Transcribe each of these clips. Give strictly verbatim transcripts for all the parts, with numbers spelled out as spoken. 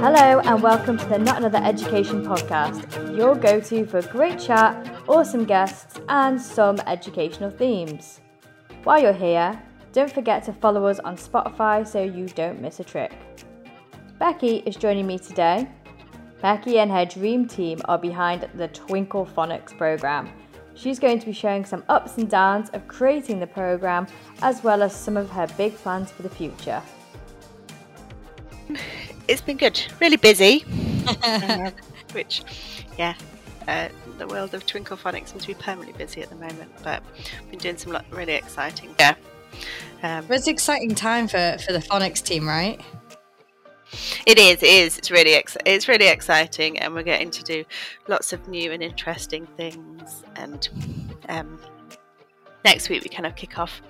Hello and welcome to the Not Another Education podcast, your go-to for great chat, awesome guests and some educational themes. While you're here, don't forget to follow us on Spotify so you don't miss a trick. Becki is joining me today. Becki and her dream team are behind the Twinkl Phonics programme. She's going to be sharing some ups and downs of creating the programme, as well as some of her big plans for the future. It's been good, really busy, uh, which, yeah, uh, the world of Twinkl Phonics seems to be permanently busy at the moment, but I've been doing some really exciting yeah. Um, it's an exciting time for, for the phonics team, right? It is, it is. It's really, ex- it's really exciting, and we're getting to do lots of new and interesting things. And um, next week we kind of kick off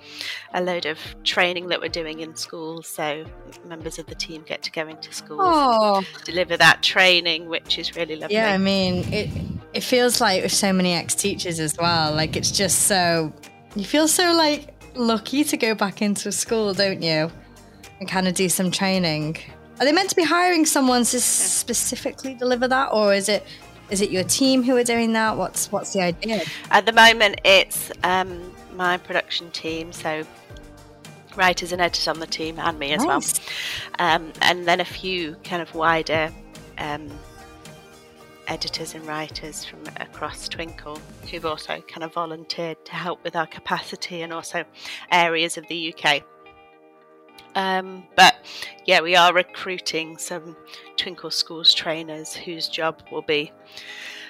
a load of training that we're doing in schools. So members of the team get to go into schools, oh. deliver that training, which is really lovely. Yeah, I mean, it it feels like with so many ex-teachers as well. Like it's just so you feel so like lucky to go back into school, don't you? And kind of do some training. Are they meant to be hiring someone to specifically deliver that, or is it is it your team who are doing that? What's what's the idea? At the moment, it's um, my production team, so writers and editors on the team, and me as nice. well, um, and then a few kind of wider um, editors and writers from across Twinkl who've also kind of volunteered to help with our capacity and also areas of the U K. Um, but yeah, we are recruiting some Twinkl Schools trainers whose job will be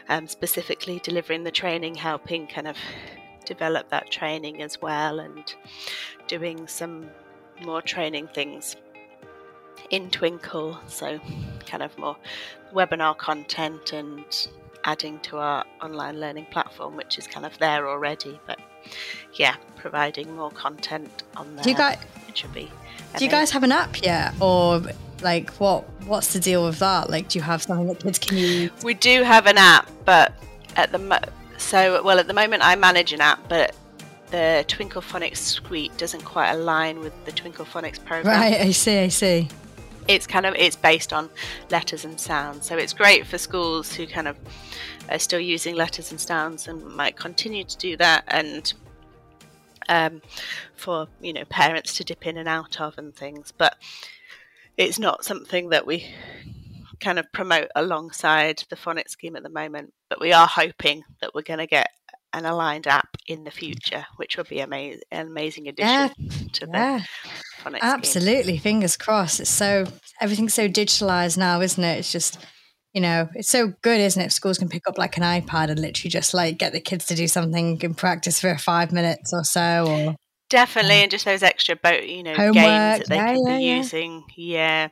um, specifically delivering the training, helping kind of develop that training as well, and doing some more training things in Twinkl. So kind of more webinar content and adding to our online learning platform, which is kind of there already, but yeah, providing more content on there. Do you guys, it should be amazing. Do you guys have an app yet, or like what what's the deal with that? Like, do you have something that kids can use? We do have an app, but at the mo- so well at the moment I manage an app, but the Twinkl Phonics suite doesn't quite align with the Twinkl Phonics program. Right, I see, I see. It's kind of it's based on letters and sounds, so it's great for schools who kind of are still using letters and sounds and might continue to do that, and um, for you know parents to dip in and out of and things. But it's not something that we kind of promote alongside the phonics scheme at the moment. But we are hoping that we're going to get an aligned app in the future, which will be ama- an amazing addition yeah. to yeah. the. Absolutely, game. Fingers crossed. It's so everything's so digitalized now, isn't it? It's just, you know, it's so good, isn't it? If schools can pick up like an iPad and literally just like get the kids to do something and practice for five minutes or so, or definitely, um, and just those extra, boat, you know, homework, games that they yeah, can yeah, be yeah. using. Yeah,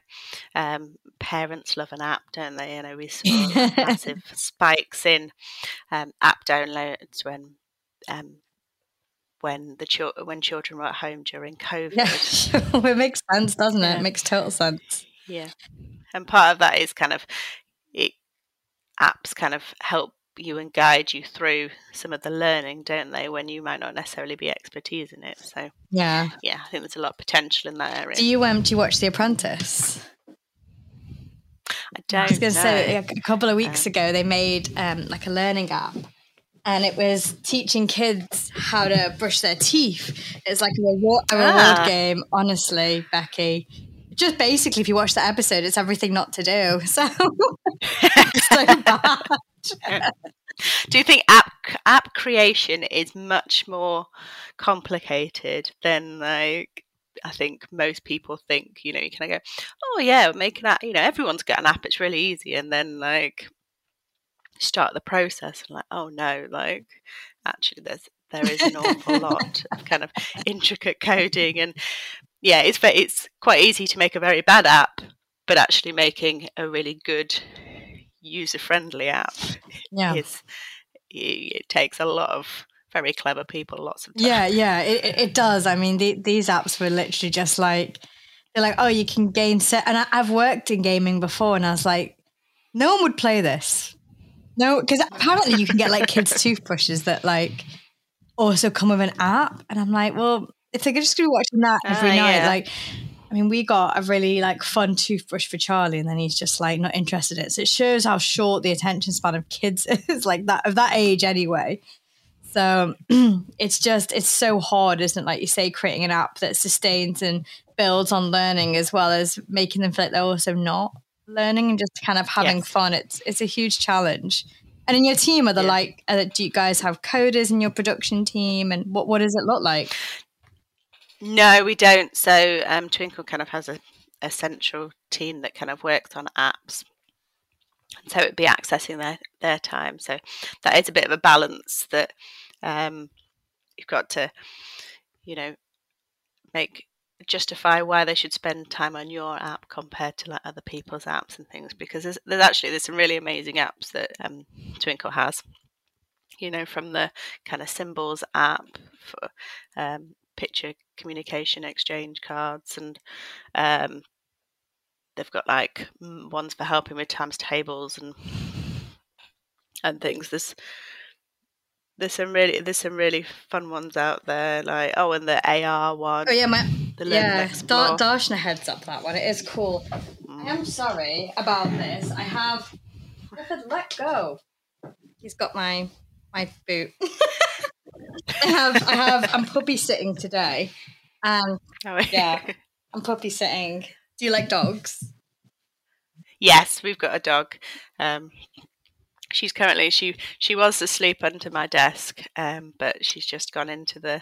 um, parents love an app, don't they? You know, we saw massive spikes in um, app downloads when. Um, when the cho- when children were at home during COVID. Yeah, it makes sense, doesn't it? Yeah. It makes total sense. Yeah. And part of that is kind of, it, apps kind of help you and guide you through some of the learning, don't they, when you might not necessarily be expertise in it. So, yeah, yeah, I think there's a lot of potential in that area. Do you, um, do you watch The Apprentice? I don't know. I was going to say, a couple of weeks um, ago, they made um, like a learning app. And it was teaching kids how to brush their teeth. It's like a reward, a reward ah. game, honestly, Becki. Just basically, if you watch the episode, it's everything not to do. So, so bad. Do you think app app creation is much more complicated than like? I think most people think, you know, you kind of go, oh yeah, make an app. You know, everyone's got an app. It's really easy, and then like. Start the process and like oh no like actually there's there is an awful lot of kind of intricate coding, and yeah it's it's quite easy to make a very bad app, but actually making a really good user-friendly app yeah is, it takes a lot of very clever people lots of time. yeah yeah it, it does. I mean the, these apps were literally just like they're like oh you can gain set, and I, I've worked in gaming before and I was like no one would play this. No, because apparently you can get like kids' toothbrushes that like also come with an app. And I'm like, well, if they're just going to be watching that every uh, night, yeah. like I mean, we got a really like fun toothbrush for Charlie, and then he's just like not interested in it. So it shows how short the attention span of kids is, like that of that age anyway. So it's just, it's so hard, isn't it? Like you say, creating an app that sustains and builds on learning as well as making them feel like they're also not learning and just kind of having yes. fun. It's it's a huge challenge. And in your team, are there yeah. like, are, do you guys have coders in your production team, and what, what does it look like? No, we don't. So um, Twinkl kind of has a, a central team that kind of works on apps. And so it would be accessing their, their time. So that is a bit of a balance that um, you've got to, you know, make justify why they should spend time on your app compared to like other people's apps and things, because there's, there's actually there's some really amazing apps that um, Twinkl has, you know, from the kind of symbols app for um, picture communication exchange cards, and um, they've got like ones for helping with times tables and and things. There's there's some really there's some really fun ones out there, like oh, and the A R one. Oh yeah, my yeah, Dar- Darshna heads up that one. It is cool. Mm. I am sorry about this. I have I could let go. He's got my my boot. I have I have I'm puppy sitting today. Um oh, yeah. I'm puppy sitting. Do you like dogs? Yes, we've got a dog. Um she's currently she she was asleep under my desk, um, but she's just gone into the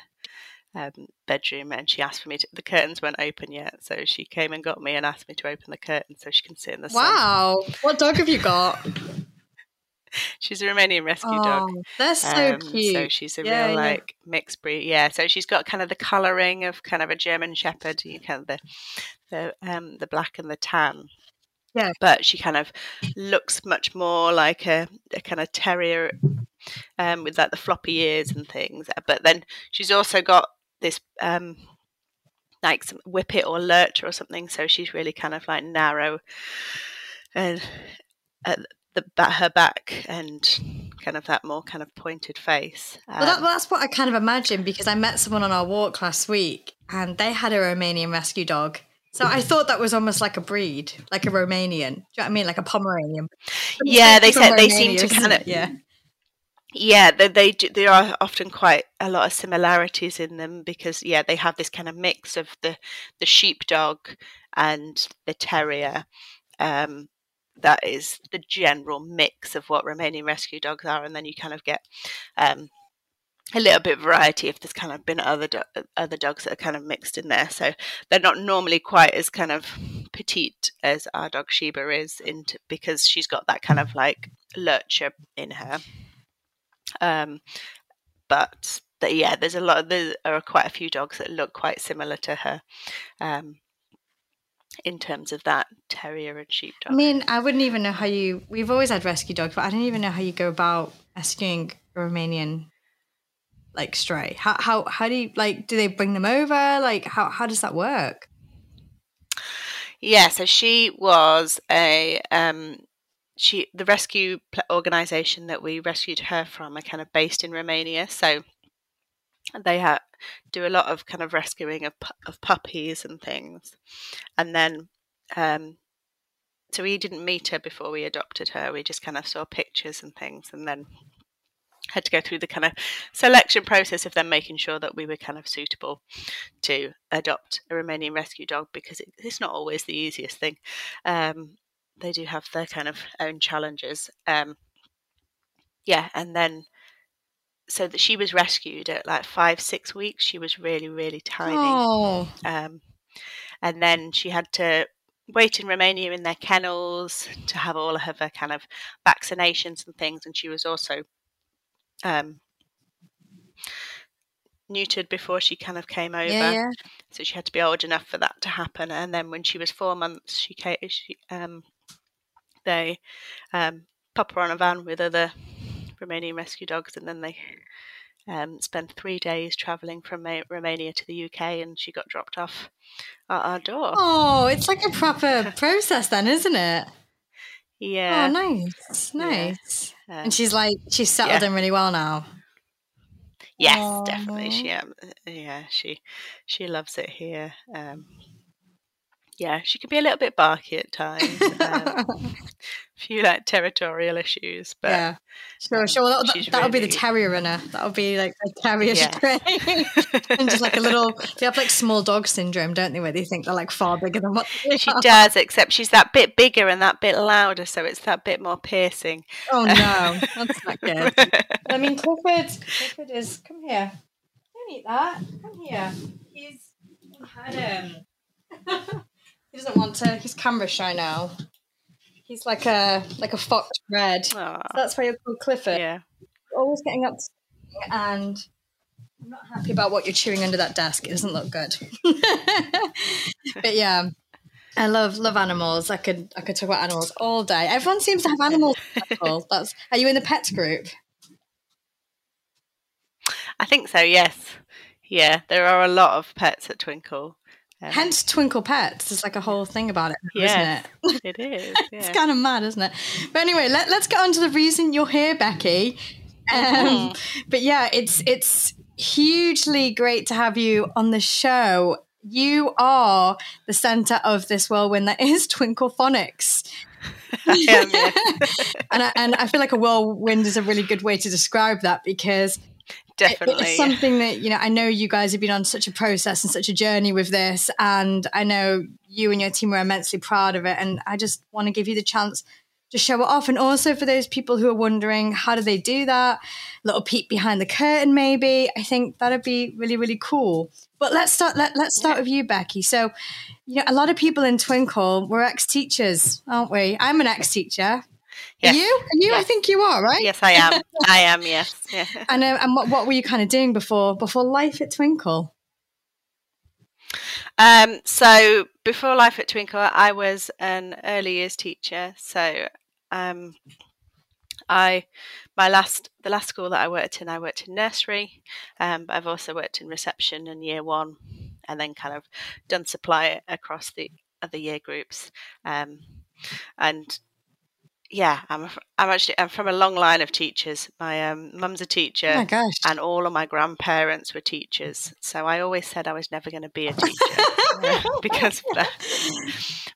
Um, bedroom, and she asked for me to, the curtains weren't open yet, so she came and got me and asked me to open the curtains so she can sit in the sun. Wow, what dog have you got? She's a Romanian rescue oh, dog. That's so um, cute. So she's a yeah, real like yeah. mixed breed. Yeah, so she's got kind of the colouring of kind of a German Shepherd, you kind of the the um the black and the tan. Yeah, but she kind of looks much more like a, a kind of terrier, um, with like the floppy ears and things. But then she's also got this um like some whippet or lurcher or something, so she's really kind of like narrow and at the back, her back, and kind of that more kind of pointed face. Um, well, that, well that's what I kind of imagine, because I met someone on our walk last week and they had a Romanian rescue dog, so I thought that was almost like a breed, like a Romanian, do you know what I mean, like a Pomeranian. Yeah, they said they seem to kind of yeah Yeah, they they, do, they are often quite a lot of similarities in them, because yeah, they have this kind of mix of the the sheepdog and the terrier. Um, that is the general mix of what Romanian rescue dogs are, and then you kind of get um, a little bit of variety if there's kind of been other do- other dogs that are kind of mixed in there. So they're not normally quite as kind of petite as our dog Sheba is, into, because she's got that kind of like lurcher in her. Um, but the, yeah, there's a lot of, there are quite a few dogs that look quite similar to her, um, in terms of that terrier and sheepdog. I mean, I wouldn't even know how you, we've always had rescue dogs, but I don't even know how you go about rescuing a Romanian like stray. How, how, how do you like, do they bring them over? Like how, how does that work? Yeah. So she was a, um, She, the rescue organisation that we rescued her from are kind of based in Romania, so they ha- do a lot of kind of rescuing of, pu- of puppies and things. And then, um, so we didn't meet her before we adopted her. We just kind of saw pictures and things, and then had to go through the kind of selection process of them making sure that we were kind of suitable to adopt a Romanian rescue dog, because it, it's not always the easiest thing. Um, they do have their kind of own challenges. Um, yeah. And then, so that she was rescued at like five, six weeks, she was really, really tiny. Oh. Um, and then she had to wait in Romania in their kennels to have all of her kind of vaccinations and things. And she was also, um, neutered before she kind of came over, yeah, yeah. so she had to be old enough for that to happen. And then when she was four months, she came, she, um, they um, pop her on a van with other Romanian rescue dogs, and then they um, spent three days travelling from Ma- Romania to the U K, and she got dropped off at our door. Oh, it's like a proper process then, isn't it? Yeah. Oh, nice, nice. Yeah. Um, and she's like, she's settled yeah. in really well now. Yes, Aww. Definitely. She, um, yeah, she, she loves it here. Um, yeah, she can be a little bit barky at times. Um, a few like territorial issues, but yeah, sure, um, sure. That, that, that'll really... be the terrier in her. That'll be like a terrier yeah. strain, and just like a little. They have like small dog syndrome, don't they? Where they think they're like far bigger than what they she are. Does, except she's that bit bigger and that bit louder, so it's that bit more piercing. Oh no, that's not good. I mean, Clifford, Clifford is come here. Don't eat that. Come here. He's had him. He doesn't want to. He's camera shy now. He's like a like a fox red. So that's why you're called Clifford. Yeah. You're always getting up, to and I'm not happy about what you're chewing under that desk. It doesn't look good. But yeah, I love love animals. I could I could talk about animals all day. Everyone seems to have animals. That's. Are you in the pets group? I think so. Yes. Yeah, there are a lot of pets at Twinkl. Um, Hence Twinkl Pets. There's like a whole thing about it, yes, isn't it? It is. Yeah. It's kind of mad, isn't it? But anyway, let, let's get on to the reason you're here, Becki. Um, mm-hmm. But yeah, it's it's hugely great to have you on the show. You are the centre of this whirlwind that is Twinkl Phonics. I am, yes. and, I, and I feel like a whirlwind is a really good way to describe that because... Definitely. It's something that, you know, I know you guys have been on such a process and such a journey with this, and I know you and your team are immensely proud of it, and I just want to give you the chance to show it off. And also for those people who are wondering, how do they do that? A little peek behind the curtain, maybe. I think that'd be really, really cool. But let's start, let, let's start with you, Becki. So, you know, a lot of people in Twinkl, we're ex-teachers, aren't we? I'm an ex-teacher. Yes. Are you? Are you? Yes. I think you are, right? Yes, I am. I am, yes. Yeah. And, uh, and what, what were you kind of doing before before life at Twinkl? Um, so before life at Twinkl, I was an early years teacher. So um, I, my last, the last school that I worked in, I worked in nursery. Um, but I've also worked in reception and year one, and then kind of done supply across the other year groups. Um, and Yeah, I'm. I'm actually. I'm from a long line of teachers. My um, mum's a teacher, oh my gosh. And all of my grandparents were teachers. So I always said I was never going to be a teacher uh, because of that.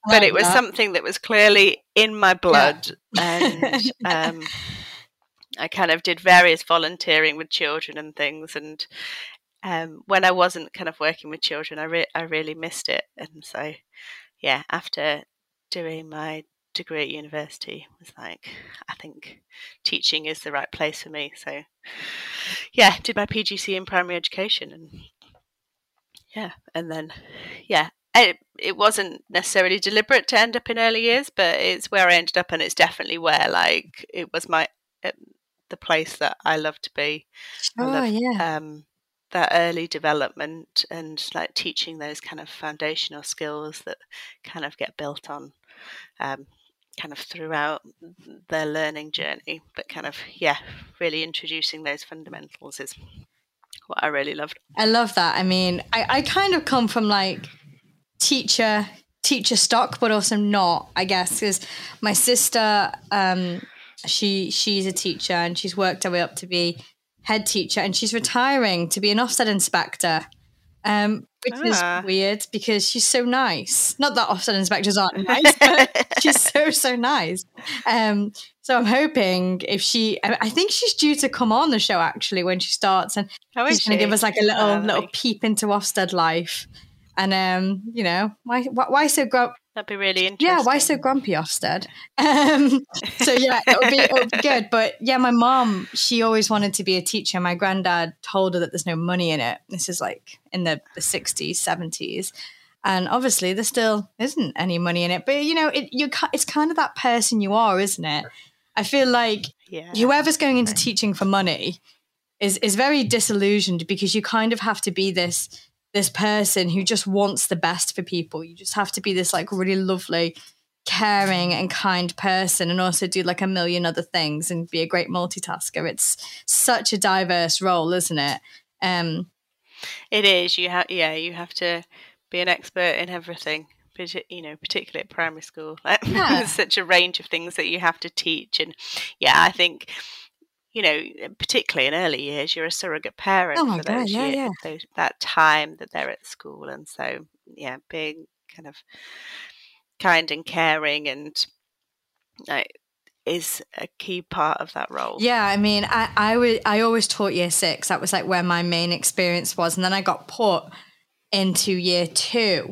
But it was something that was clearly in my blood, yeah. And um, I kind of did various volunteering with children and things. And um, when I wasn't kind of working with children, I re I really missed it. And so, yeah, after doing my degree at university, was like, I think teaching is the right place for me. So yeah, did my P G C E in primary education, and yeah, and then yeah, it, it wasn't necessarily deliberate to end up in early years, but it's where I ended up, and it's definitely where like it was my uh, the place that I love to be. Oh, I loved, yeah. Um, that early development and like teaching those kind of foundational skills that kind of get built on. Um, kind of throughout their learning journey, but kind of yeah really introducing those fundamentals is what I really loved. I love that. I mean, I, I kind of come from like teacher teacher stock, but also not, I guess, because my sister, um, she she's a teacher and she's worked her way up to be head teacher, and she's retiring to be an Ofsted inspector. Um, which ah. is weird because she's so nice. Not that Ofsted inspectors aren't nice, but she's so, so nice. Um, so I'm hoping if she, I think she's due to come on the show actually when she starts, and How she's going to she? give us like a little um, little peep into Ofsted life. And um, you know, why why, why so grumpy? That'd be really interesting. Yeah, why so grumpy, Ofsted? Um, so yeah, it'll be, it'll be good. But yeah, my mom, she always wanted to be a teacher. My granddad told her that there's no money in it. This is like in the, the sixties, seventies. And obviously there still isn't any money in it. But you know, it, you, it's kind of that person you are, isn't it? I feel like yeah, whoever's going into right. teaching for money is, is very disillusioned, because you kind of have to be this... this person who just wants the best for people. You just have to be this like really lovely, caring and kind person, and also do like a million other things and be a great multitasker. It's such a diverse role, isn't it? Um, it is. You have, yeah, you have to be an expert in everything, but, you know, particularly at primary school. Like, yeah. There's such a range of things that you have to teach. And yeah, I think, you know, particularly in early years, you're a surrogate parent oh my for those, God, yeah, years, yeah. those that time that they're at school. And so, yeah, being kind of kind and caring and uh, is a key part of that role. Yeah, I mean, I, I, would, I always taught year six. That was like where my main experience was. And then I got put into year two.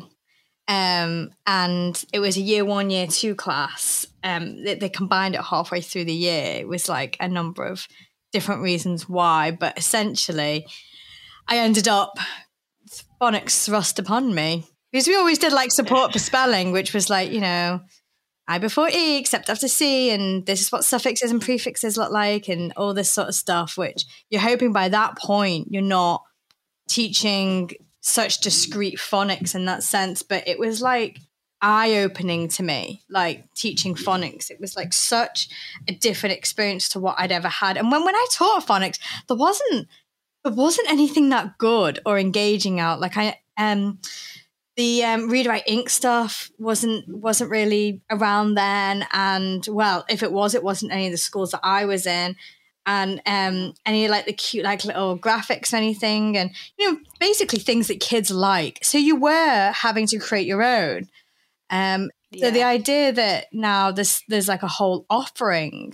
Um, and it was a year one, year two class. Um, they, they combined it halfway through the year. It was like a number of different reasons why, but essentially I ended up phonics thrust upon me because we always did like support for spelling, which was like, you know, I before E except after C, and this is what suffixes and prefixes look like and all this sort of stuff, which you're hoping by that point you're not teaching such discrete phonics in that sense. But it was like eye-opening to me, like teaching phonics. It was like such a different experience to what I'd ever had. And when, when I taught phonics, there wasn't there wasn't anything that good or engaging out. Like I um the um, read write ink stuff wasn't wasn't really around then, and well, if it was, it wasn't any of the schools that I was in. And um, any like the cute like little graphics or anything, and you know, basically things that kids like. So you were having to create your own. Um, yeah. So the idea that now this there's like a whole offering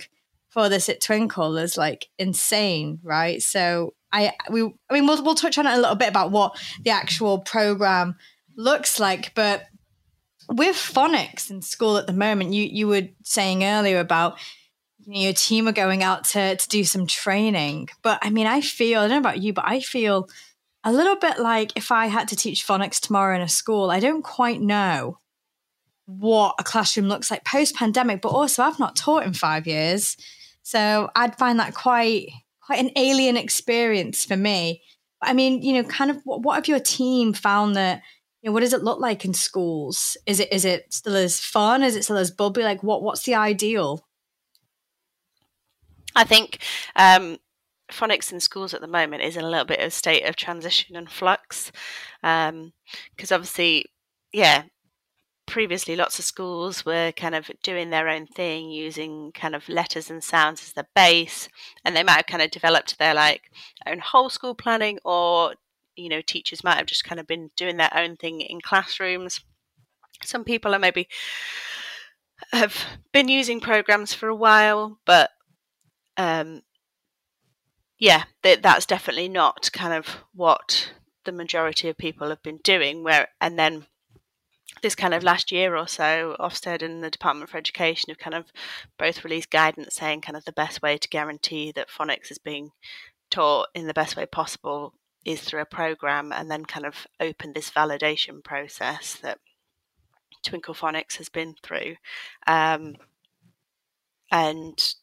for this at Twinkl is like insane, right? So I we I mean we'll we'll touch on it a little bit about what the actual program looks like, but with phonics in school at the moment, you you were saying earlier about, you know, your team are going out to to do some training. But I mean, I feel, I don't know about you, but I feel a little bit like if I had to teach phonics tomorrow in a school, I don't quite know what a classroom looks like post-pandemic, but also I've not taught in five years. So I'd find that quite quite an alien experience for me. But I mean, you know, kind of what, what have your team found that, you know, what does it look like in schools? Is it is it still as fun? Is it still as bubbly? Like what what's the ideal? I think um, phonics in schools at the moment is in a little bit of a state of transition and flux, because um, obviously, yeah, previously lots of schools were kind of doing their own thing using kind of letters and sounds as the base, and they might have kind of developed their like own whole school planning, or you know, teachers might have just kind of been doing their own thing in classrooms. Some people are maybe have been using programs for a while, but um yeah th- that's definitely not kind of what the majority of people have been doing. Where and then this kind of last year or so, Ofsted and the Department for Education have kind of both released guidance saying kind of the best way to guarantee that phonics is being taught in the best way possible is through a programme, and then kind of open this validation process that Twinkl Phonics has been through. Um, and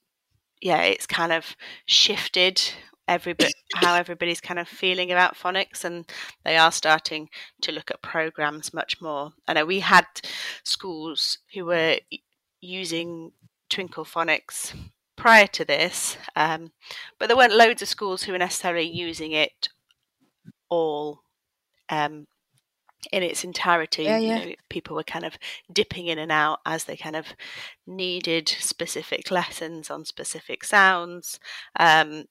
yeah, it's kind of shifted everybody, how everybody's kind of feeling about phonics, and they are starting to look at programs much more. I know we had schools who were using Twinkl Phonics prior to this, um, but there weren't loads of schools who were necessarily using it all um, in its entirety. Yeah, yeah. You know, people were kind of dipping in and out as they kind of needed specific lessons on specific sounds. Um,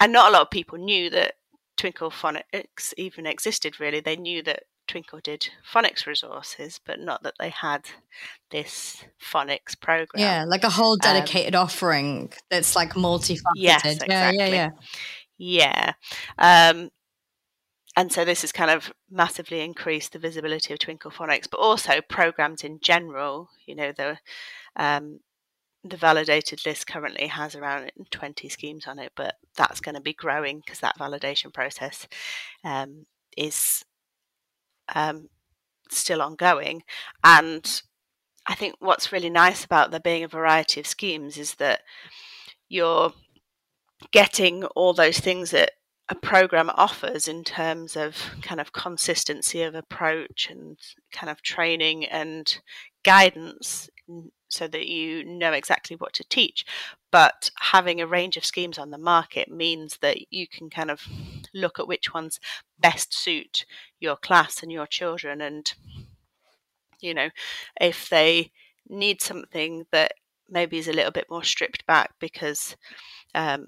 And not a lot of people knew that Twinkl Phonics even existed, really. They knew that Twinkl did phonics resources, but not that they had this phonics program. Yeah, like a whole dedicated um, offering that's like multifaceted. Yes, exactly. Yeah, yeah, yeah. Yeah. Um, and so this has kind of massively increased the visibility of Twinkl Phonics, but also programs in general. You know, the um, the validated list currently has around twenty schemes on it, but that's going to be growing because that validation process um, is um, still ongoing. And I think what's really nice about there being a variety of schemes is that you're getting all those things that a program offers in terms of kind of consistency of approach and kind of training and guidance, so that you know exactly what to teach. But having a range of schemes on the market means that you can kind of look at which ones best suit your class and your children. And, you know, if they need something that maybe is a little bit more stripped back because um,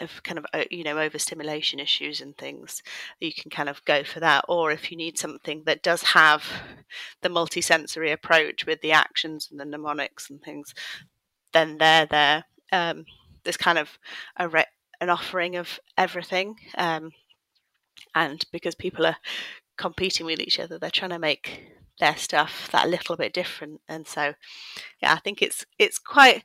of kind of, you know, overstimulation issues and things, you can kind of go for that. Or if you need something that does have the multisensory approach with the actions and the mnemonics and things, then they're there. Um, there's kind of a re- an offering of everything. Um, and because people are competing with each other, they're trying to make their stuff that little bit different. And so, yeah, I think it's it's quite...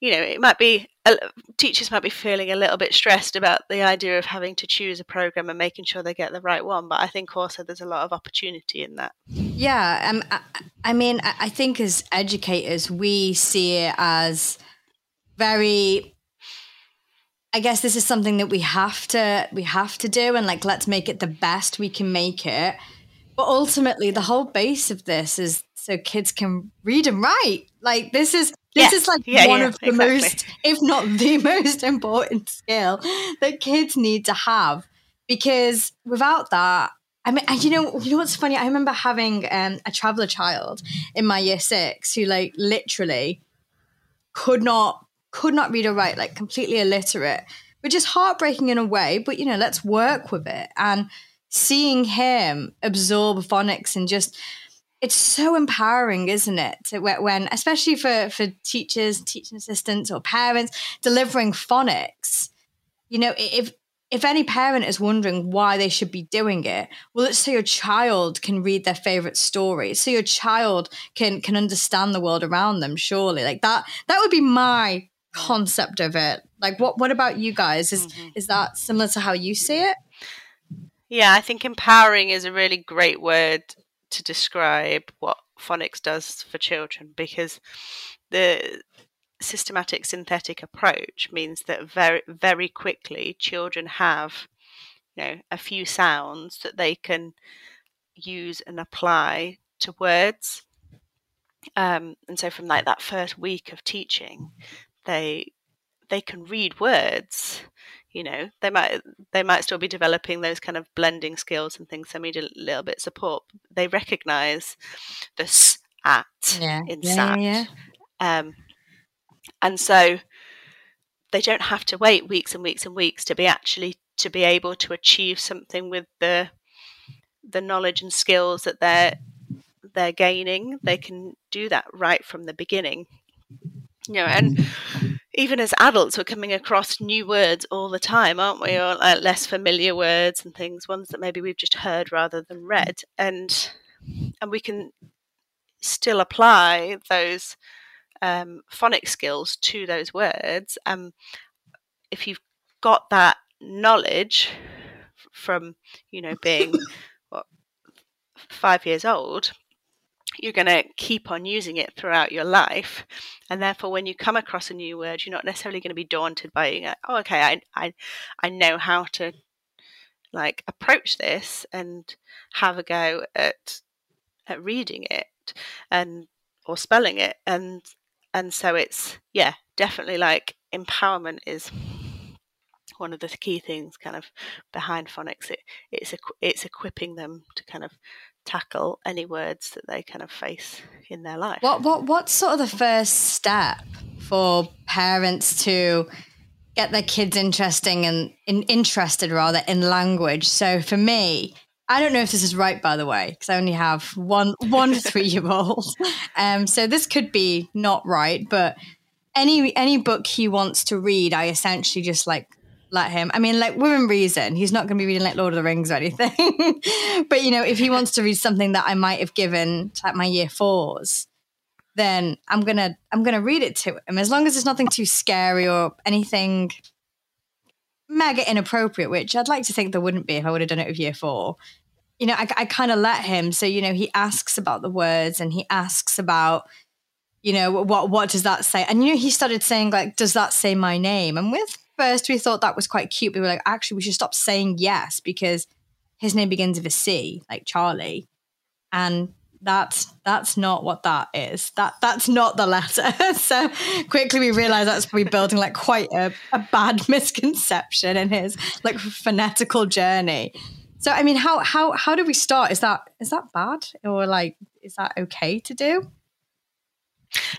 You know, it might be uh, teachers might be feeling a little bit stressed about the idea of having to choose a program and making sure they get the right one. But I think also there's a lot of opportunity in that. Yeah, um, I, I mean, I think as educators, we see it as very. I guess this is something that we have to we have to do, and like, let's make it the best we can make it. But ultimately, the whole base of this is so kids can read and write. Like this is. This yes. is like yeah, one yeah, of the exactly. most, if not the most important skill that kids need to have, because without that, I mean, you know, you know what's funny? I remember having um, a traveller child in my year six who like literally could not, could not read or write, like completely illiterate, which is heartbreaking in a way, but you know, let's work with it. And seeing him absorb phonics and just, it's so empowering, isn't it? When, especially for, for teachers, teaching assistants or parents delivering phonics, you know, if, if any parent is wondering why they should be doing it, well, it's so your child can read their favorite story. So your child can, can understand the world around them. Surely like that, that would be my concept of it. Like what, what about you guys? Is, mm-hmm. is that similar to how you see it? Yeah, I think empowering is a really great word to describe what phonics does for children, because the systematic synthetic approach means that very very quickly children have, you know, a few sounds that they can use and apply to words, um, and so from like that first week of teaching they they can read words. You know, they might they might still be developing those kind of blending skills and things. So need a little bit of support. They recognise the s at yeah, in yeah, sat, yeah. Um, and so they don't have to wait weeks and weeks and weeks to be actually to be able to achieve something with the the knowledge and skills that they're they're gaining. They can do that right from the beginning. You know, and even as adults, we're coming across new words all the time, aren't we? Or like less familiar words and things, ones that maybe we've just heard rather than read. And and we can still apply those um, phonic skills to those words. Um, if you've got that knowledge from, you know, being what, five years old, you're going to keep on using it throughout your life. And therefore, when you come across a new word, you're not necessarily going to be daunted by it. Like, oh, okay, I, I I know how to like approach this and have a go at at reading it and or spelling it. And and so it's, yeah, definitely like empowerment is one of the key things kind of behind phonics. It, it's it's equipping them to kind of tackle any words that they kind of face in their life. What what what's sort of the first step for parents to get their kids interesting and in, interested rather in language? So for me, I don't know if this is right, by the way, because I only have one one three year old. Um, so this could be not right, but any any book he wants to read, I essentially just like. Let him. I mean, like within reason, he's not going to be reading like Lord of the Rings or anything. But you know, if he wants to read something that I might have given to like my year fours, then I'm gonna I'm gonna read it to him. As long as it's nothing too scary or anything mega inappropriate, which I'd like to think there wouldn't be if I would have done it with year four. You know, I, I kind of let him. So you know, he asks about the words and he asks about. You know, what what does that say? And you know, he started saying like, does that say my name? And with first we thought that was quite cute. We were like, actually, we should stop saying yes because his name begins with a C, like Charlie. And that's that's not what that is. That that's not the letter. So quickly we realized that's probably building like quite a, a bad misconception in his like phonetical journey. So I mean, how how how do we start? Is that is that bad? Or like, is that okay to do?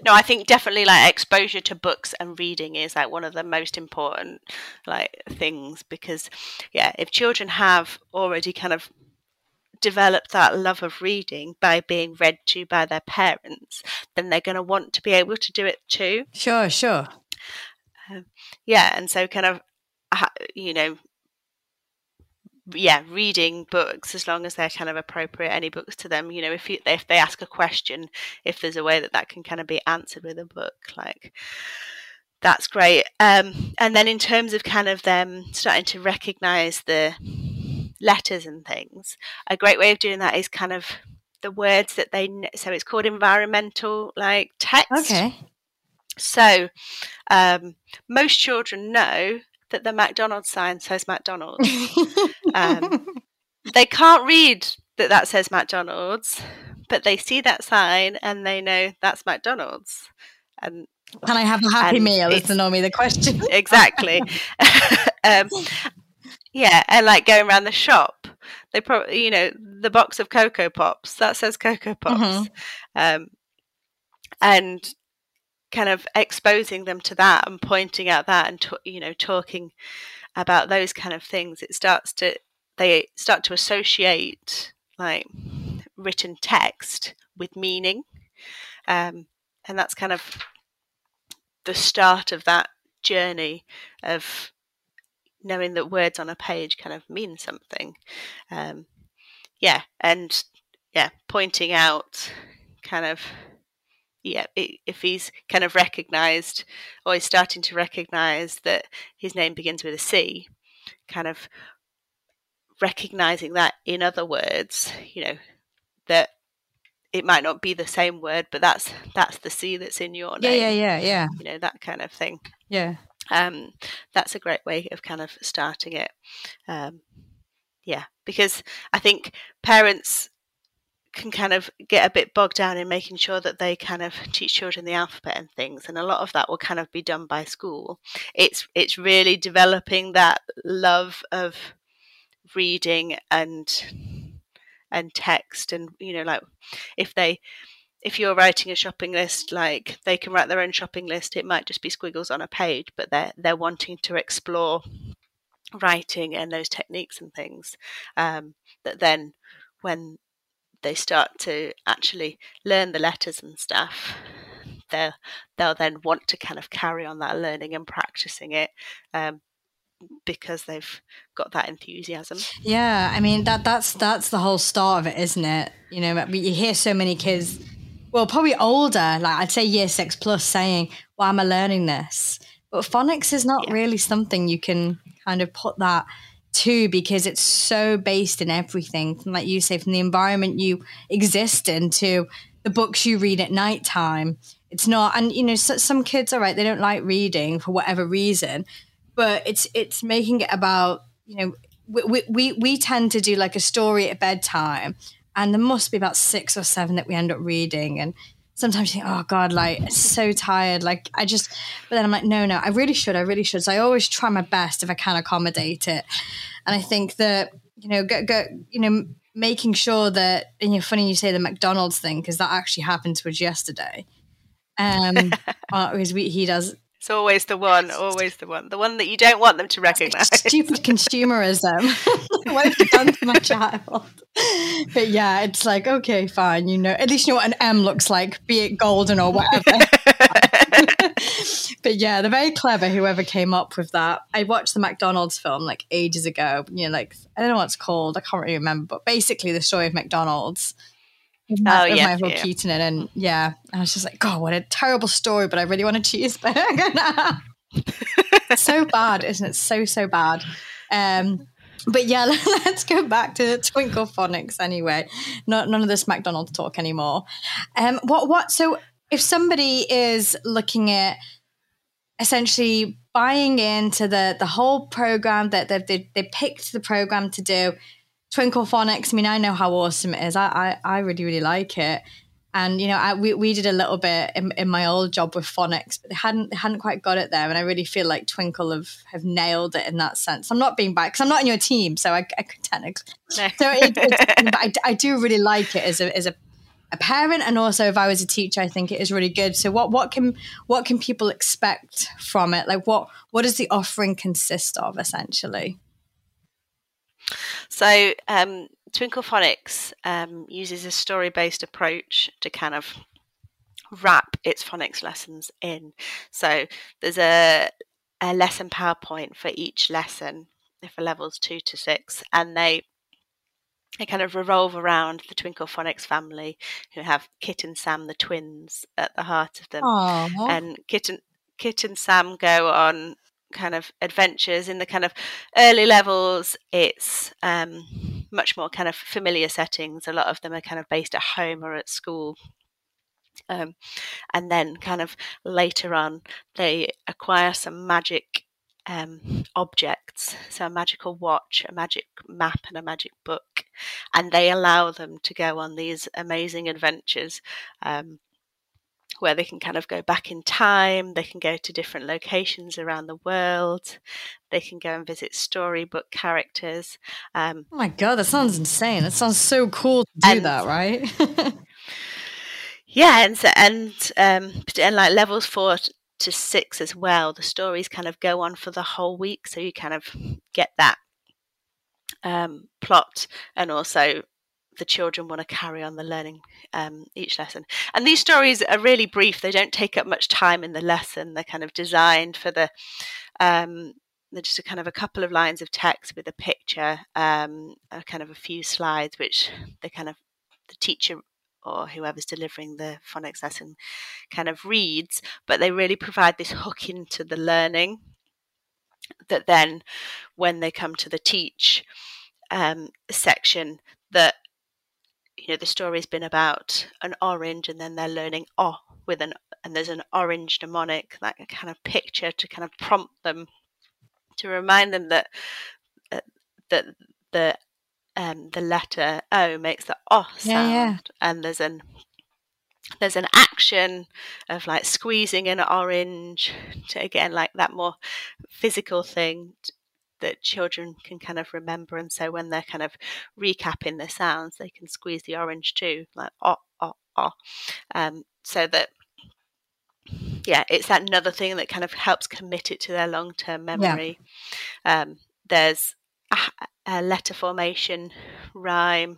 no, I think definitely like exposure to books and reading is like one of the most important like things, because yeah, if children have already kind of develop that love of reading by being read to by their parents, then they're going to want to be able to do it too. Sure, sure. Um, yeah, and so kind of, you know, yeah, reading books as long as they're kind of appropriate, any books to them. You know, if you, if they ask a question, if there's a way that that can kind of be answered with a book, like that's great. Um, and then in terms of kind of them starting to recognise the letters and things, a great way of doing that is kind of the words that they so it's called environmental like text. Okay. So um most children know that the McDonald's sign says McDonald's. Um, they can't read that that says McDonald's, but they see that sign and they know that's McDonald's. And can I have a happy meal is the normally the question. Exactly. um Yeah, and like going around the shop, they probably, you know, the box of Cocoa Pops, that says Cocoa Pops. Mm-hmm. Um, and kind of exposing them to that and pointing out that and, t- you know, talking about those kind of things. It starts to, they start to associate like written text with meaning. Um, and that's kind of the start of that journey of knowing that words on a page kind of mean something. Um, yeah, and yeah, pointing out kind of, yeah, if he's kind of recognised or he's starting to recognise that his name begins with a C, kind of recognising that in other words, you know, that it might not be the same word, but that's that's the C that's in your name. Yeah, yeah, yeah, yeah. You know, that kind of thing. Yeah. Um, that's a great way of kind of starting it. Um, yeah, because I think parents can kind of get a bit bogged down in making sure that they kind of teach children the alphabet and things, and a lot of that will kind of be done by school. It's it's really developing that love of reading and and text, and you know, like if they. If you're writing a shopping list, like they can write their own shopping list. It might just be squiggles on a page, but they're they're wanting to explore writing and those techniques and things. Um, that then, when they start to actually learn the letters and stuff, they they'll then want to kind of carry on that learning and practicing it. Um, because they've got that enthusiasm. Yeah, I mean that that's that's the whole start of it, isn't it? You know, you hear so many kids. Well, probably older, like I'd say year six plus, saying, why am I learning this? But phonics is not yeah. really something you can kind of put that to, because it's so based in everything. From, like you say, from the environment you exist in to the books you read at nighttime. It's not, and you know, so, some kids are right, they don't like reading for whatever reason, but it's it's making it about, you know, we we, we, we tend to do like a story at bedtime. And there must be about six or seven that we end up reading. And sometimes you think, oh, God, like, it's so tired. Like, I just, but then I'm like, no, no, I really should. I really should. So I always try my best if I can accommodate it. And I think that, you know, go, go, you know, making sure that, and you're funny you say the McDonald's thing, because that actually happened to us yesterday. Um, uh, we, he does. It's always the one, always the one. The one that you don't want them to recognise. Stupid consumerism. What have you done to my child? But yeah, it's like, okay, fine. You know, at least you know what an M looks like, be it golden or whatever. But yeah, they're very clever, whoever came up with that. I watched the McDonald's film like ages ago. You know, like, I don't know what it's called. I can't really remember. But basically the story of McDonald's. With oh, yeah, Michael yeah. Keaton in, and yeah, I was just like, God, what a terrible story, but I really want a cheeseburger now. So bad, isn't it? So, so bad. Um, but yeah, let's go back to Twinkl Phonics anyway. Not none of this McDonald's talk anymore. Um, what, what, so if somebody is looking at essentially buying into the, the whole program that they've, they, they picked the program to do, Twinkl Phonics, I mean, I know how awesome it is. I I, I really, really like it. And, you know, I, we, we did a little bit in, in my old job with phonics, but they hadn't they hadn't quite got it there. And I really feel like Twinkl have, have nailed it in that sense. I'm not being biased because I'm not in your team, so I, I could technically. No. So it, it, but I, I do really like it as a, as a a parent, and also if I was a teacher, I think it is really good. So what what can what can people expect from it? Like what what does the offering consist of essentially? So um, Twinkl Phonics um, uses a story-based approach to kind of wrap its phonics lessons in. So there's a, a lesson PowerPoint for each lesson for levels two to six, and they they kind of revolve around the Twinkl Phonics family, who have Kit and Sam, the twins, at the heart of them. Aww. And Kit and Kit and Sam go on kind of adventures in the kind of early levels. It's um, much more kind of familiar settings. A lot of them are kind of based at home or at school. Um, and then kind of later on, they acquire some magic um, objects. So a magical watch, a magic map and a magic book. And they allow them to go on these amazing adventures um, where they can kind of go back in time. They can go to different locations around the world. They can go and visit storybook characters. Um, oh my God, that sounds insane. That sounds so cool to do and, that, right? Yeah, and so, and um, and like levels four to six as well, the stories kind of go on for the whole week, so you kind of get that um, plot, and also the children want to carry on the learning um, each lesson. And these stories are really brief; they don't take up much time in the lesson. They're kind of designed for the um, they're just a kind of a couple of lines of text with a picture, um, a kind of a few slides, which the kind of the teacher or whoever's delivering the phonics lesson kind of reads, but they really provide this hook into the learning that then when they come to the teach um, section, that, you know, the story's been about an orange, and then they're learning oh with an, and there's an orange mnemonic, like a kind of picture to kind of prompt them, to remind them that, uh, that the Um, the letter O makes the O sound, yeah, yeah. and there's an there's an action of like squeezing an orange to, again, like that more physical thing that children can kind of remember, and so when they're kind of recapping the sounds, they can squeeze the orange too, like O O O, um, so that yeah, it's that another thing that kind of helps commit it to their long term memory. Yeah. Um, there's a, Uh, letter formation rhyme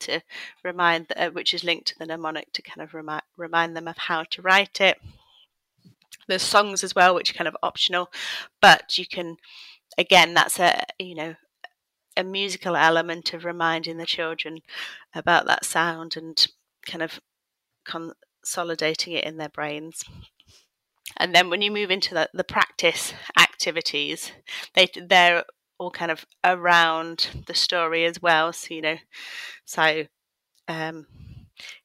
to remind, uh, which is linked to the mnemonic to kind of remind remind them of how to write it. There's songs as well, which are kind of optional, but you can, again, that's a you know a musical element of reminding the children about that sound and kind of consolidating it in their brains. And then when you move into the, the practice activities, they they're all kind of around the story as well. So, you know, so um,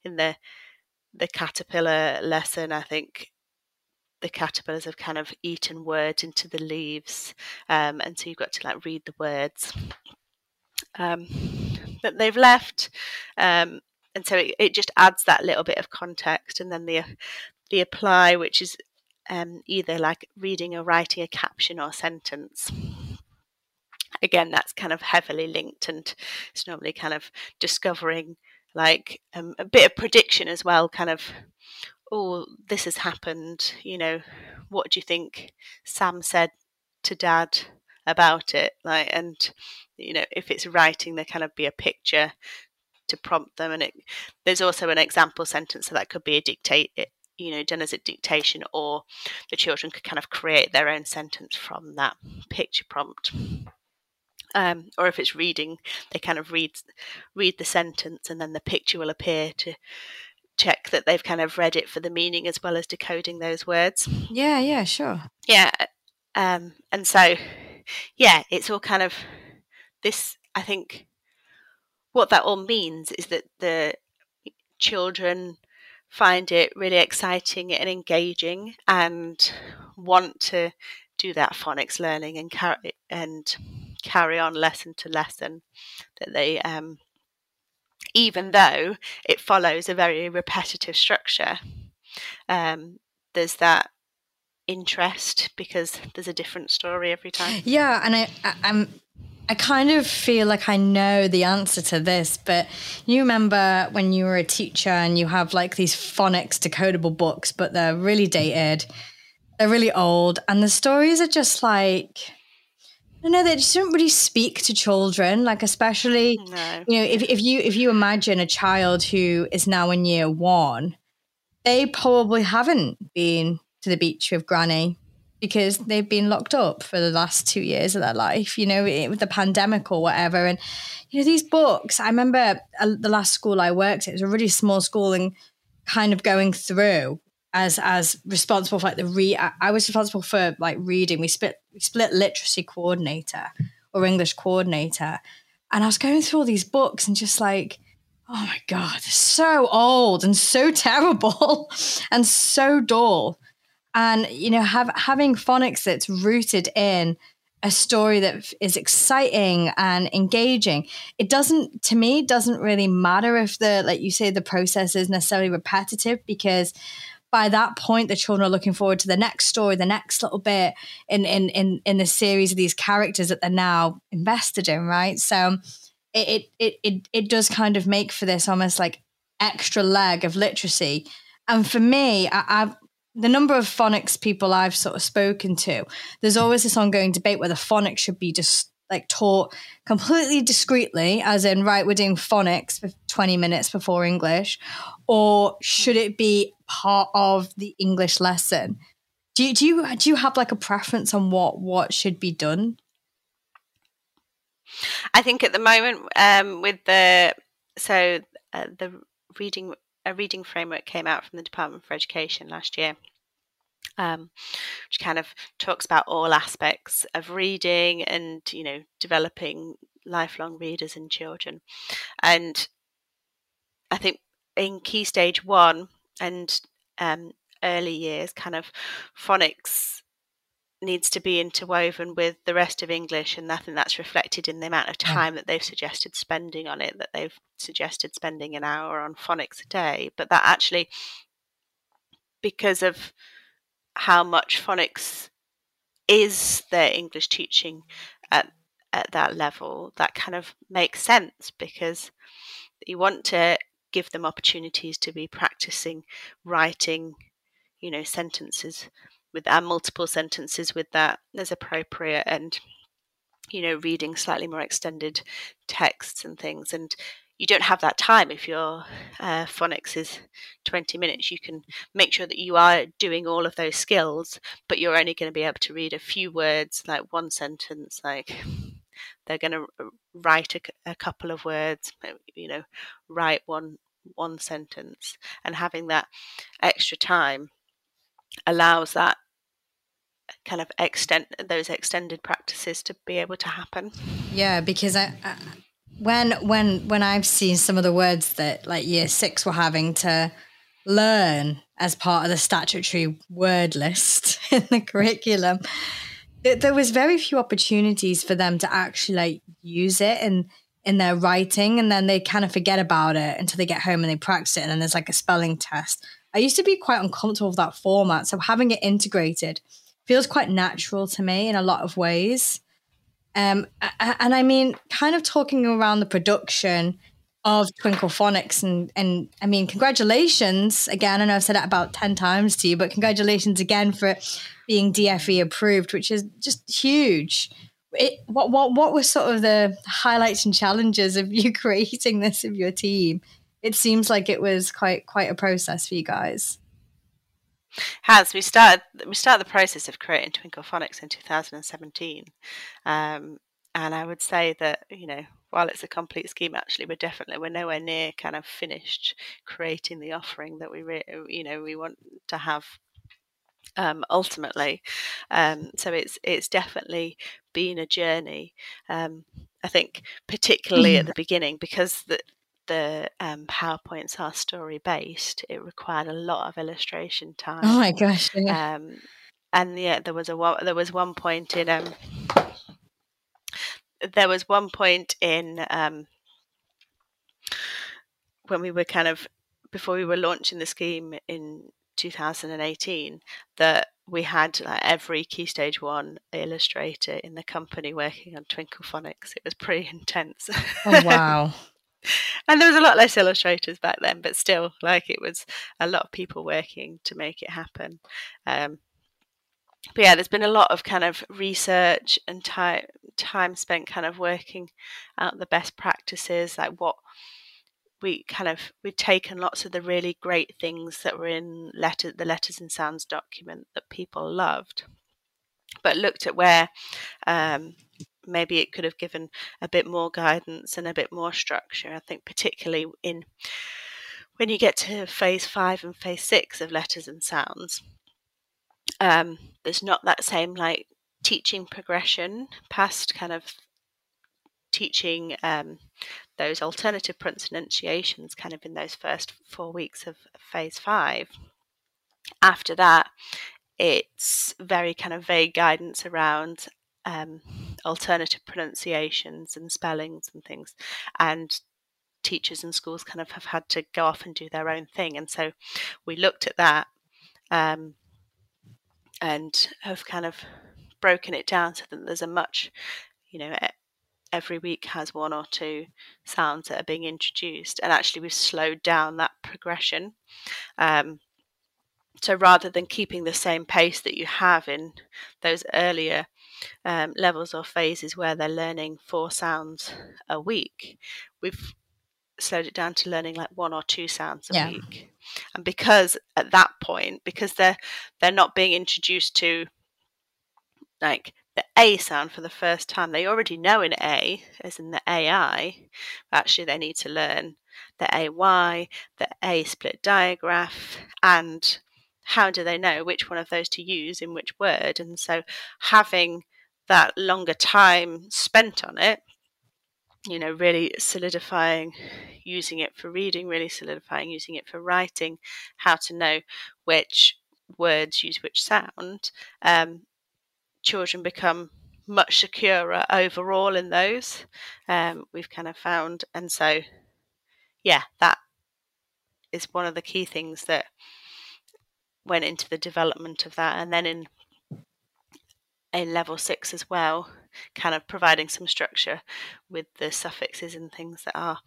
in the the caterpillar lesson, I think the caterpillars have kind of eaten words into the leaves, um, and so you've got to like read the words um, that they've left, um, and so it, it just adds that little bit of context. And then the the apply, which is um, either like reading or writing a caption or sentence. Again, that's kind of heavily linked, and it's normally kind of discovering like um, a bit of prediction as well, kind of, oh, this has happened, you know, what do you think Sam said to Dad about it? Like, and, you know, if it's writing, there kind of be a picture to prompt them. And it, there's also an example sentence, so that could be a dictate, you know, done as a dictation, or the children could kind of create their own sentence from that picture prompt. Um, or if it's reading, they kind of read read the sentence, and then the picture will appear to check that they've kind of read it for the meaning as well as decoding those words. Yeah, yeah, sure. Yeah. Um, and so, yeah, it's all kind of this, I think what that all means is that the children find it really exciting and engaging and want to do that phonics learning and carry and carry on lesson to lesson, that they um even though it follows a very repetitive structure, um there's that interest because there's a different story every time. Yeah, and I, I I'm I kind of feel like I know the answer to this, but you remember when you were a teacher and you have like these phonics decodable books, but they're really dated, they're really old, and the stories are just like, I don't know, they just don't really speak to children, like especially, no. you know, if, if you if you imagine a child who is now in year one, they probably haven't been to the beach with Granny, because they've been locked up for the last two years of their life, you know, with the pandemic or whatever. And, you know, these books, I remember the last school I worked at, it was a really small school, and kind of going through as as responsible for like the re, I was responsible for like reading. We split, we split literacy coordinator or English coordinator. And I was going through all these books and just like, oh my God, they're so old and so terrible and so dull. And, you know, have, having phonics that's rooted in a story that is exciting and engaging, it doesn't, to me, doesn't really matter if the, like you say, the process is necessarily repetitive, because by that point, the children are looking forward to the next story, the next little bit in, in, in, in the series of these characters that they're now invested in, right? So it, it, it, it does kind of make for this almost like extra leg of literacy. And for me, I, I've, the number of phonics people I've sort of spoken to, there's always this ongoing debate whether phonics should be just like taught completely discreetly, as in, right, we're doing phonics for twenty minutes before English, or should it be part of the English lesson? Do you, do you, do you have like a preference on what, what should be done? I think at the moment um, with the, so uh, the reading, a reading framework came out from the Department for Education last year, um, which kind of talks about all aspects of reading and, you know, developing lifelong readers in children. And I think in Key Stage One and um, early years, kind of phonics needs to be interwoven with the rest of English, and I think that's reflected in the amount of time that they've suggested spending on it, that they've suggested spending an hour on phonics a day. But that actually, because of how much phonics is their English teaching at, at that level, that kind of makes sense, because you want to give them opportunities to be practicing writing, you know, sentences with our multiple sentences with that as appropriate, and, you know, reading slightly more extended texts and things. And you don't have that time if your uh, phonics is twenty minutes. You can make sure that you are doing all of those skills, but you're only going to be able to read a few words, like one sentence, like they're going to write a, a couple of words, you know, write one, one sentence. And having that extra time allows that kind of extent, those extended practices to be able to happen. Yeah, because I, I when when when I've seen some of the words that like year six were having to learn as part of the statutory word list in the curriculum, it, there was very few opportunities for them to actually like use it in in their writing, and then they kind of forget about it until they get home and they practice it, and then there's like a spelling test. I used to be quite uncomfortable with that format, so having it integrated feels quite natural to me in a lot of ways. Um, and I mean, kind of talking around the production of Twinkl Phonics, and, and I mean, congratulations again. I know I've said that about ten times to you, but congratulations again for it being D F E approved, which is just huge. It, what, what, what were sort of the highlights and challenges of you creating this of your team? It seems like it was quite quite a process for you guys. Has we started we started the process of creating Twinkl Phonics in two thousand seventeen, um, and I would say that, you know, while it's a complete scheme, actually we're definitely we're nowhere near kind of finished creating the offering that we re- you know we want to have um, ultimately. Um, so it's it's definitely been a journey. Um, I think particularly at the beginning, because the the um, PowerPoints are story based, it required a lot of illustration time. Oh my gosh! Yeah. Um, and yeah, there was a there was one point in um, there was one point in um, when we were kind of before we were launching the scheme in two thousand eighteen that we had like, every Key Stage one illustrator in the company working on Twinkl Phonics. It was pretty intense. Oh, wow. And there was a lot less illustrators back then, but still, like, it was a lot of people working to make it happen. Um, but yeah, there's been a lot of kind of research and time time spent kind of working out the best practices, like what we kind of we've taken lots of the really great things that were in letter the letters and sounds document that people loved, but looked at where um, maybe it could have given a bit more guidance and a bit more structure. I think particularly in when you get to phase five and phase six of letters and sounds, um, there's not that same like teaching progression past kind of teaching um, those alternative pronunciations kind of in those first four weeks of phase five. After that, it's very kind of vague guidance around um, alternative pronunciations and spellings and things, and teachers and schools kind of have had to go off and do their own thing. And so we looked at that um, and have kind of broken it down so that there's a much, you know, every week has one or two sounds that are being introduced, and actually we've slowed down that progression. Um, so rather than keeping the same pace that you have in those earlier um, levels or phases where they're learning four sounds a week, we've slowed it down to learning like one or two sounds a yeah. week. And because at that point, because they're they're not being introduced to like the A sound for the first time, they already know an A, as in the A I. Actually, they need to learn the A Y, the A split digraph, and how do they know which one of those to use in which word? And so having that longer time spent on it, you know, really solidifying using it for reading, really solidifying using it for writing, how to know which words use which sound, um, children become much securer overall in those, um, we've kind of found. And so yeah, that is one of the key things that went into the development of that. And then in in level six as well, kind of providing some structure with the suffixes and things that are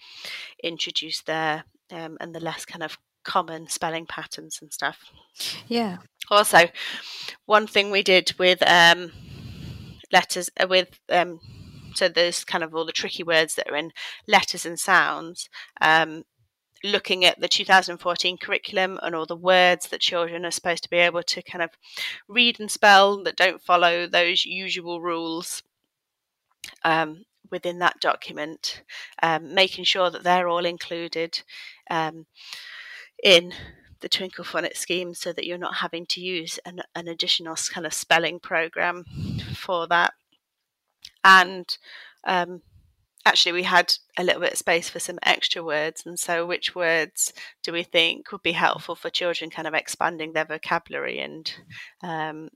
introduced there, um, and the less kind of common spelling patterns and stuff. Yeah. Also, one thing we did with um, letters, uh, with um, so there's kind of all the tricky words that are in letters and sounds, um, looking at the two thousand fourteen curriculum and all the words that children are supposed to be able to kind of read and spell that don't follow those usual rules um, within that document, um, making sure that they're all included um, in the Twinkl Phonics scheme, so that you're not having to use an, an additional kind of spelling program for that. And um, actually we had a little bit of space for some extra words, and so which words do we think would be helpful for children kind of expanding their vocabulary and um,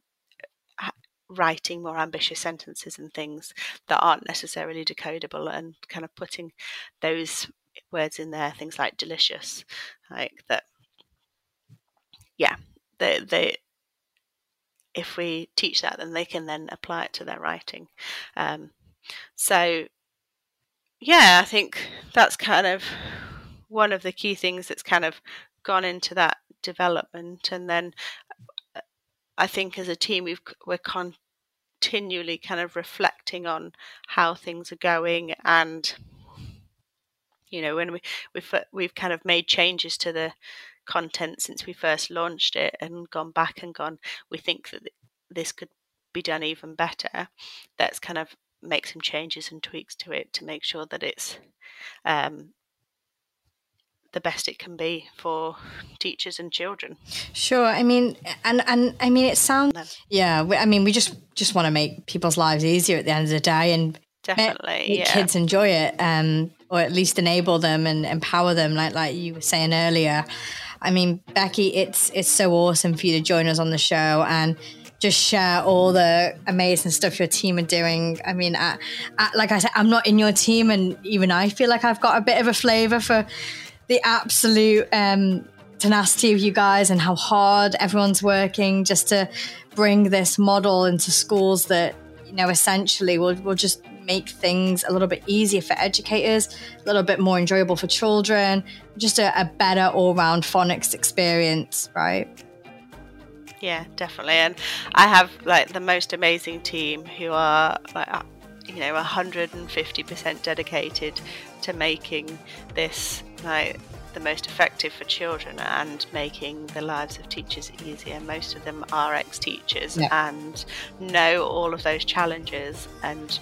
writing more ambitious sentences and things that aren't necessarily decodable, and kind of putting those words in there, things like delicious, like that. Yeah, they, they, if we teach that, then they can then apply it to their writing. Um, so, yeah, I think that's kind of one of the key things that's kind of gone into that development. And then I think as a team, we've, we're continually kind of reflecting on how things are going. And, you know, when we, we've, we've kind of made changes to the content since we first launched it, and gone back and gone, we think that this could be done even better. Let's kind of make some changes and tweaks to it to make sure that it's um the best it can be for teachers and children. Sure. I mean, and and I mean, it sounds, yeah, I mean, we just just want to make people's lives easier at the end of the day, and definitely make, make yeah. kids enjoy it, um or at least enable them and empower them, like like you were saying earlier. I mean, Becki, it's it's so awesome for you to join us on the show and just share all the amazing stuff your team are doing. I mean, I, I, like I said, I'm not in your team, and even I feel like I've got a bit of a flavour for the absolute um, tenacity of you guys and how hard everyone's working just to bring this model into schools that, you know, essentially will will just make things a little bit easier for educators, a little bit more enjoyable for children, just a, a better all-round phonics experience, right? Yeah, definitely. And I have like the most amazing team who are like, you know, one hundred fifty percent dedicated to making this like the most effective for children and making the lives of teachers easier. Most of them are ex-teachers yeah. and know all of those challenges and,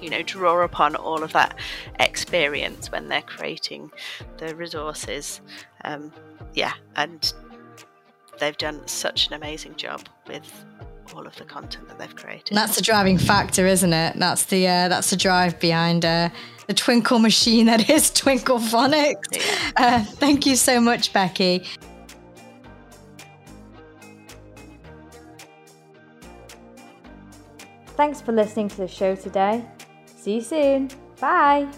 you know, draw upon all of that experience when they're creating the resources. Um, yeah, and they've done such an amazing job with all of the content that they've created. And that's the driving factor, isn't it? That's the uh, that's the drive behind uh, the Twinkl machine that is Twinkl Phonics. Yeah. Uh, thank you so much, Becki. Thanks for listening to the show today. See you soon. Bye.